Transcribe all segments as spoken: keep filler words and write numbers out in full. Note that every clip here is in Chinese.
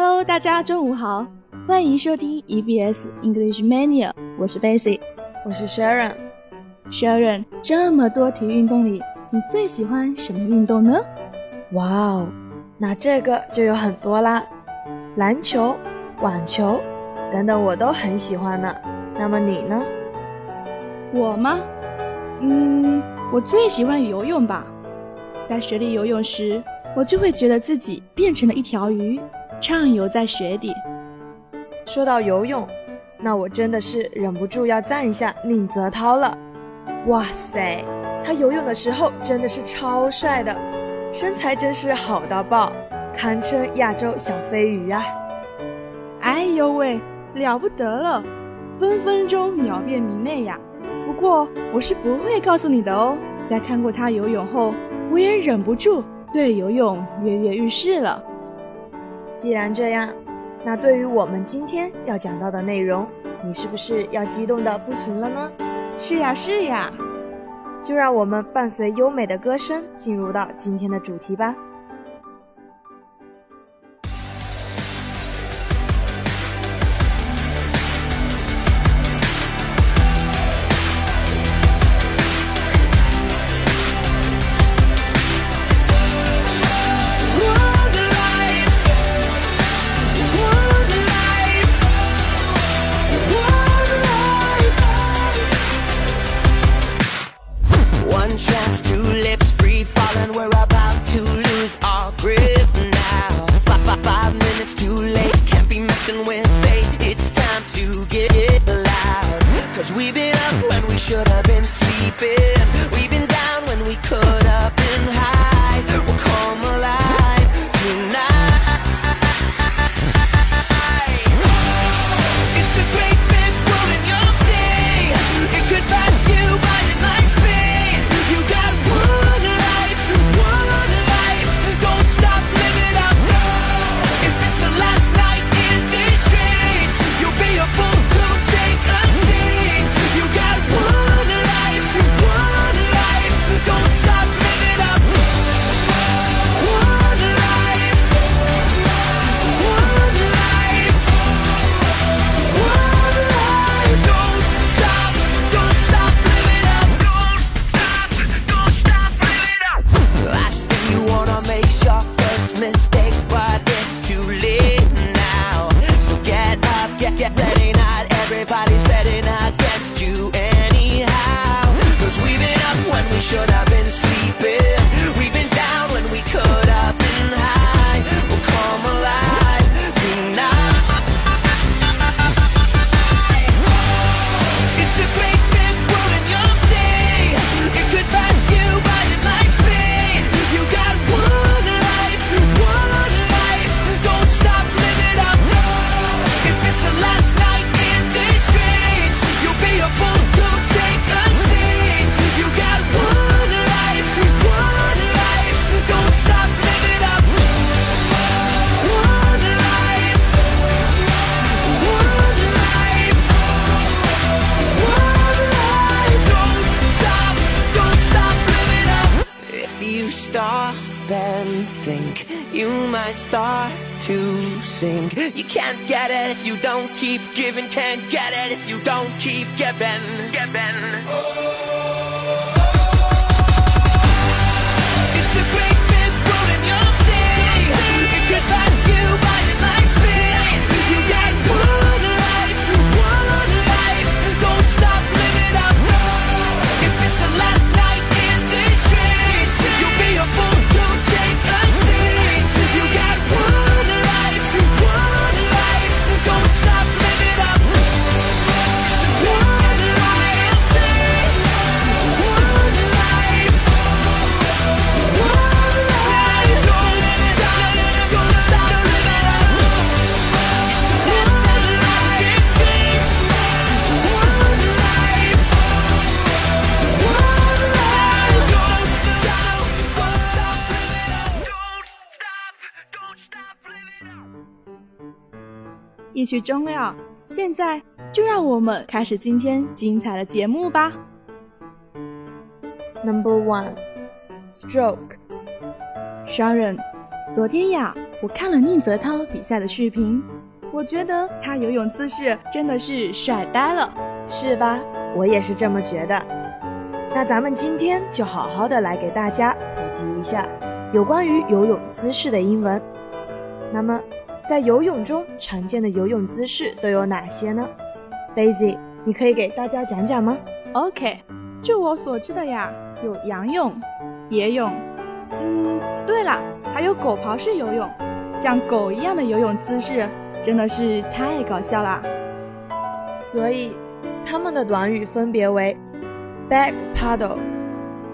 Hello， 大家中午好，欢迎收听 E B S English Mania， 我是 Bessie， 我是 Sharon。Sharon， 这么多体育运动里，你最喜欢什么运动呢？哇哦，那这个就有很多啦，篮球、网球等等，我都很喜欢呢。那么你呢？我吗？嗯，我最喜欢游泳吧。在水里游泳时，我就会觉得自己变成了一条鱼，畅游在水底。说到游泳，那我真的是忍不住要赞一下宁泽涛了。哇塞，他游泳的时候真的是超帅的，身材真是好到爆，堪称亚洲小飞鱼啊！哎呦喂，了不得了，分分钟秒变迷妹呀！不过我是不会告诉你的哦。在看过他游泳后，我也忍不住对游泳跃跃欲试了。既然这样，那对于我们今天要讲到的内容，你是不是要激动的不行了呢？是呀是呀，就让我们伴随优美的歌声进入到今天的主题吧。You can't get it if you don't keep giving. Can't get it if you don't keep giving. Giving. Oh. It's a great big world and you'll see it could pass you by in light speed. You got one life, one life. Don't stop living up. If it's the last night in these streets, you'll be a fool to take a seat. You got one.一曲终了，现在就让我们开始今天精彩的节目吧。Number one, stroke. Sharon， 昨天呀，我看了宁泽涛比赛的视频，我觉得他游泳姿势真的是帅呆了，是吧？我也是这么觉得。那咱们今天就好好的来给大家普及一下有关于游泳姿势的英文。那么在游泳中常见的游泳姿势都有哪些呢？ Bessie， 你可以给大家讲讲吗？ OK， 就我所知的呀，有仰泳、蝶泳，嗯，对了，还有狗刨式游泳，像狗一样的游泳姿势真的是太搞笑了。所以它们的短语分别为 back paddle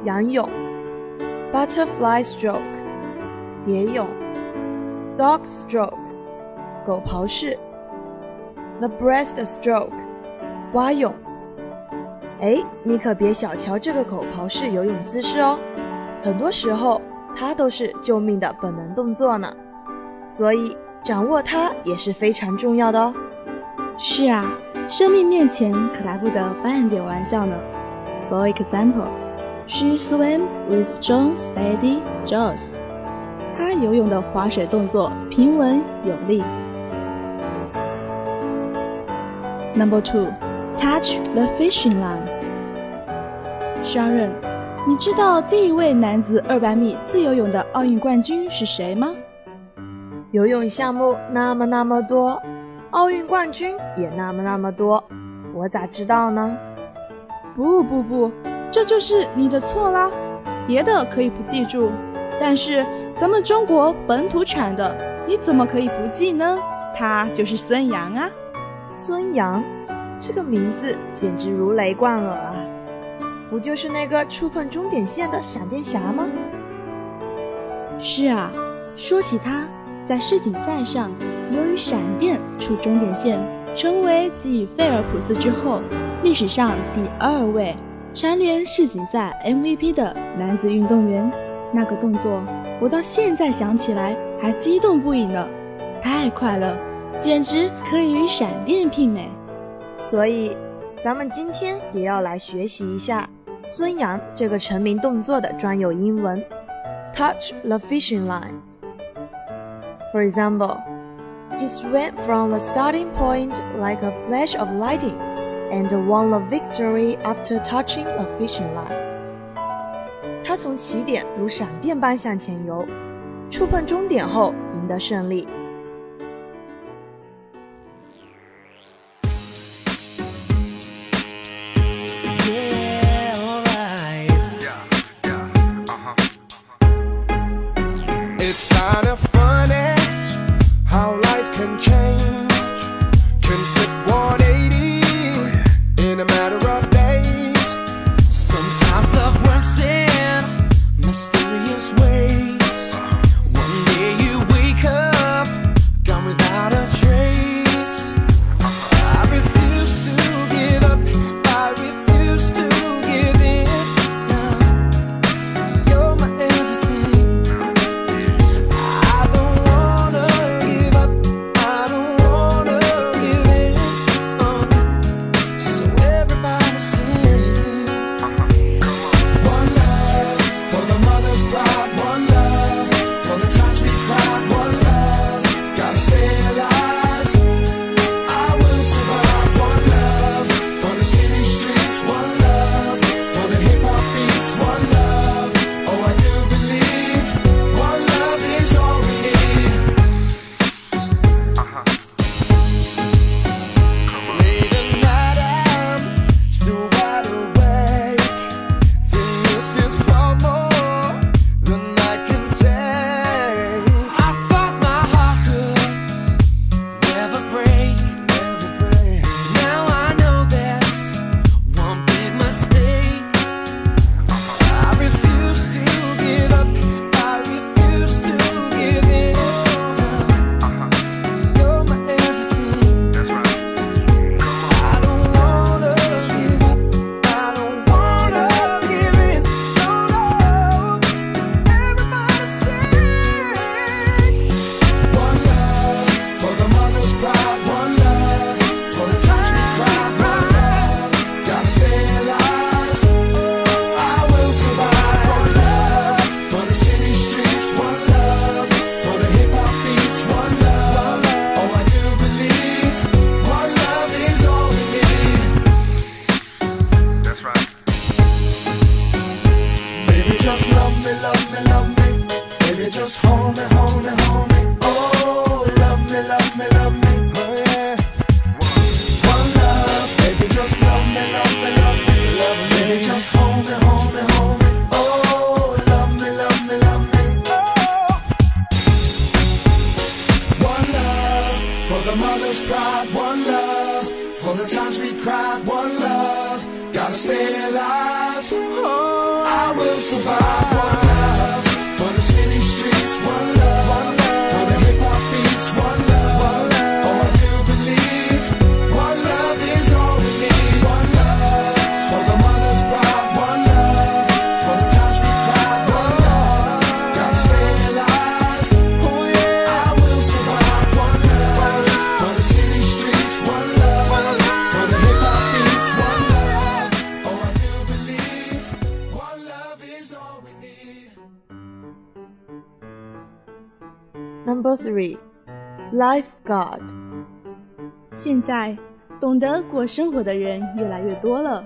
仰泳、 butterfly stroke 蝶泳、 dog stroke 狗刨式、 the breast stroke 蛙泳。哎，你可别小瞧这个狗刨式游泳姿势哦，很多时候它都是救命的本能动作呢，所以掌握它也是非常重要的哦。是啊，生命面前可来不得半点玩笑呢。For example, she swam with John Spady's jaws. 她游泳的划水动作平稳有力。Number two, touch the fishing line. Sharon， 你知道第一位男子两百米自由泳的奥运冠军是谁吗？游泳项目那么那么多，奥运冠军也那么那么多，我咋知道呢？不不不，这就是你的错啦。别的可以不记住，但是咱们中国本土产的，你怎么可以不记呢？他就是孙杨啊。孙杨，这个名字简直如雷贯耳啊！不就是那个触碰终点线的闪电侠吗？是啊，说起他，在世锦赛上，由于闪电触终点线，成为继菲尔普斯之后历史上第二位蝉联世锦赛 M V P 的男子运动员。那个动作我到现在想起来还激动不已呢，太快了，简直可以与闪电媲美。所以咱们今天也要来学习一下孙杨这个成名动作的专有英文 touch the fishing line. For example, he swam from the starting point like a flash of lightning and won the victory after touching the fishing line. 他从起点如闪电般向前游，触碰终点后赢得胜利。just hold me, hold me, hold me. Oh, love me, love me, love me. Oh, yeah. One love, baby, just love me, love me, love me, love me. Baby, just hold me, hold me, hold me. Oh, love me, love me, love me. Oh. One love for the mother's pride. One love for the times we cried. One love, gotta stay alive. Oh, I will survive. One love. Number three, lifeguard. 现在懂得过生活的人越来越多了，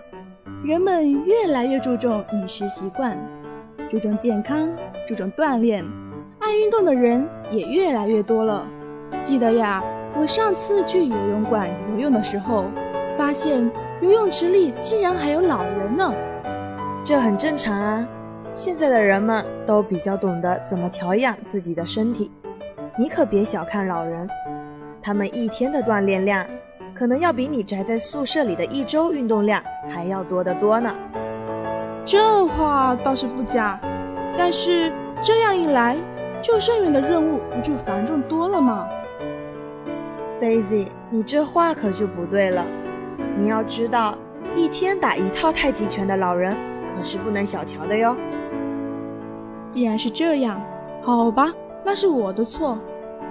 人们越来越注重饮食习惯，注重健康，注重锻炼，爱运动的人也越来越多了。记得呀，我上次去游泳馆游泳的时候，发现游泳池里居然还有老人呢。这很正常啊，现在的人们都比较懂得怎么调养自己的身体。你可别小看老人，他们一天的锻炼量可能要比你宅在宿舍里的一周运动量还要多得多呢。这话倒是不假，但是这样一来，救生员的任务不就繁重多了吗？ Bessie， 你这话可就不对了。你要知道，一天打一套太极拳的老人可是不能小瞧的哟。既然是这样，好吧，那是我的错，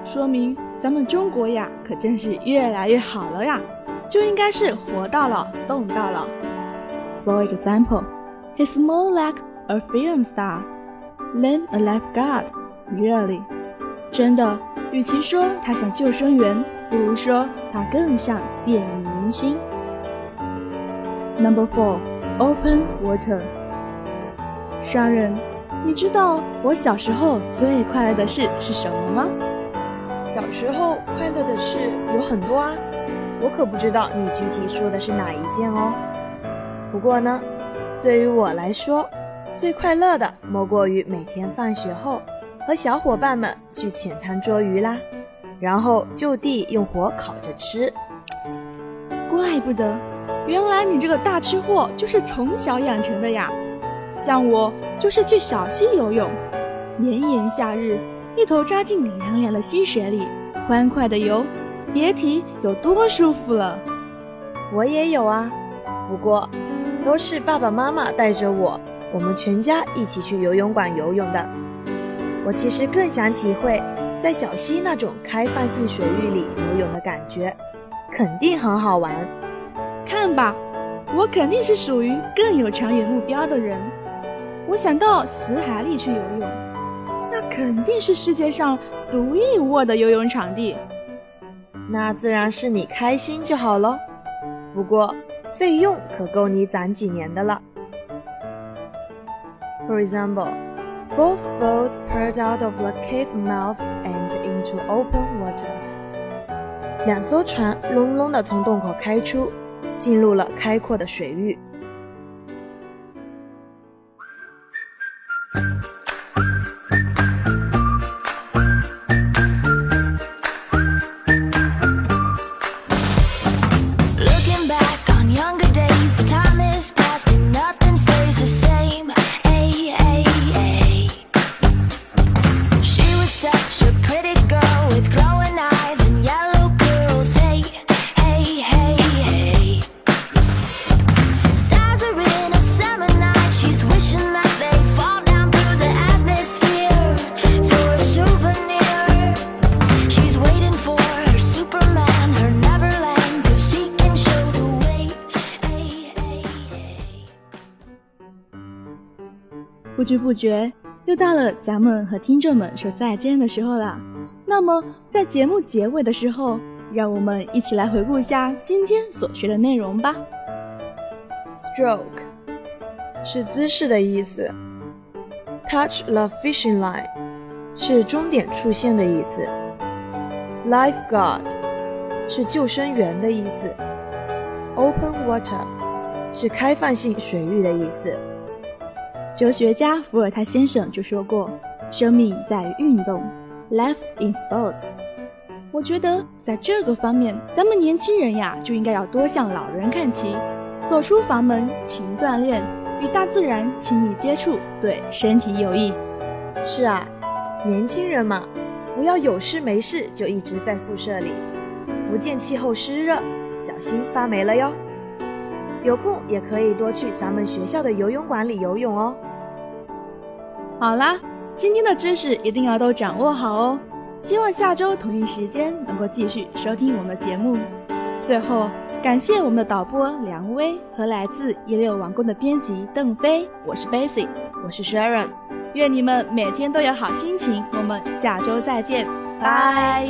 说明咱们中国呀可真是越来越好了呀，就应该是活到老动到老。 For example, he's more like a film star than a lifeguard, really. 真的，与其说他像救生员，不如说他更像电影明星。 Number four, open water. Sharon，你知道我小时候最快乐的事是什么吗？小时候快乐的事有很多啊，我可不知道你具体说的是哪一件哦。不过呢，对于我来说，最快乐的莫过于每天放学后和小伙伴们去浅滩捉鱼啦，然后就地用火烤着吃。怪不得，原来你这个大吃货就是从小养成的呀。像我就是去小溪游泳，炎炎夏日，一头扎进凉凉的溪水里，欢快的游，别提有多舒服了。我也有啊，不过都是爸爸妈妈带着我，我们全家一起去游泳馆游泳的。我其实更想体会在小溪那种开放性水域里游泳的感觉，肯定很好玩。看吧，我肯定是属于更有长远目标的人。我想到死海里去游泳，那肯定是世界上独一无二的游泳场地。那自然是你开心就好咯，不过费用可够你攒几年的了。 For example, both boats purred out of the cave mouth and into open water. 两艘船隆隆地从洞口开出，进入了开阔的水域。不知不觉又到了咱们和听众们说再见的时候了。那么在节目结尾的时候，让我们一起来回顾一下今天所学的内容吧。 Stroke 是姿势的意思。Touch the fishing line 是终点出现的意思。Lifeguard 是救生员的意思。Open water 是开放性水域的意思。哲学家伏尔泰先生就说过，生命在于运动 Life in sports。 我觉得在这个方面，咱们年轻人呀就应该要多向老人看齐，走出房门勤锻炼，与大自然亲密接触，对身体有益。是啊，年轻人嘛，不要有事没事就一直在宿舍里，不见气候湿热，小心发霉了哟。有空也可以多去咱们学校的游泳馆里游泳哦。好啦，今天的知识一定要都掌握好哦，希望下周同一时间能够继续收听我们的节目。最后感谢我们的导播梁薇和来自一六王宫的编辑邓飞。我是 Bessie， 我是 Sharon， 愿你们每天都有好心情，我们下周再见，拜。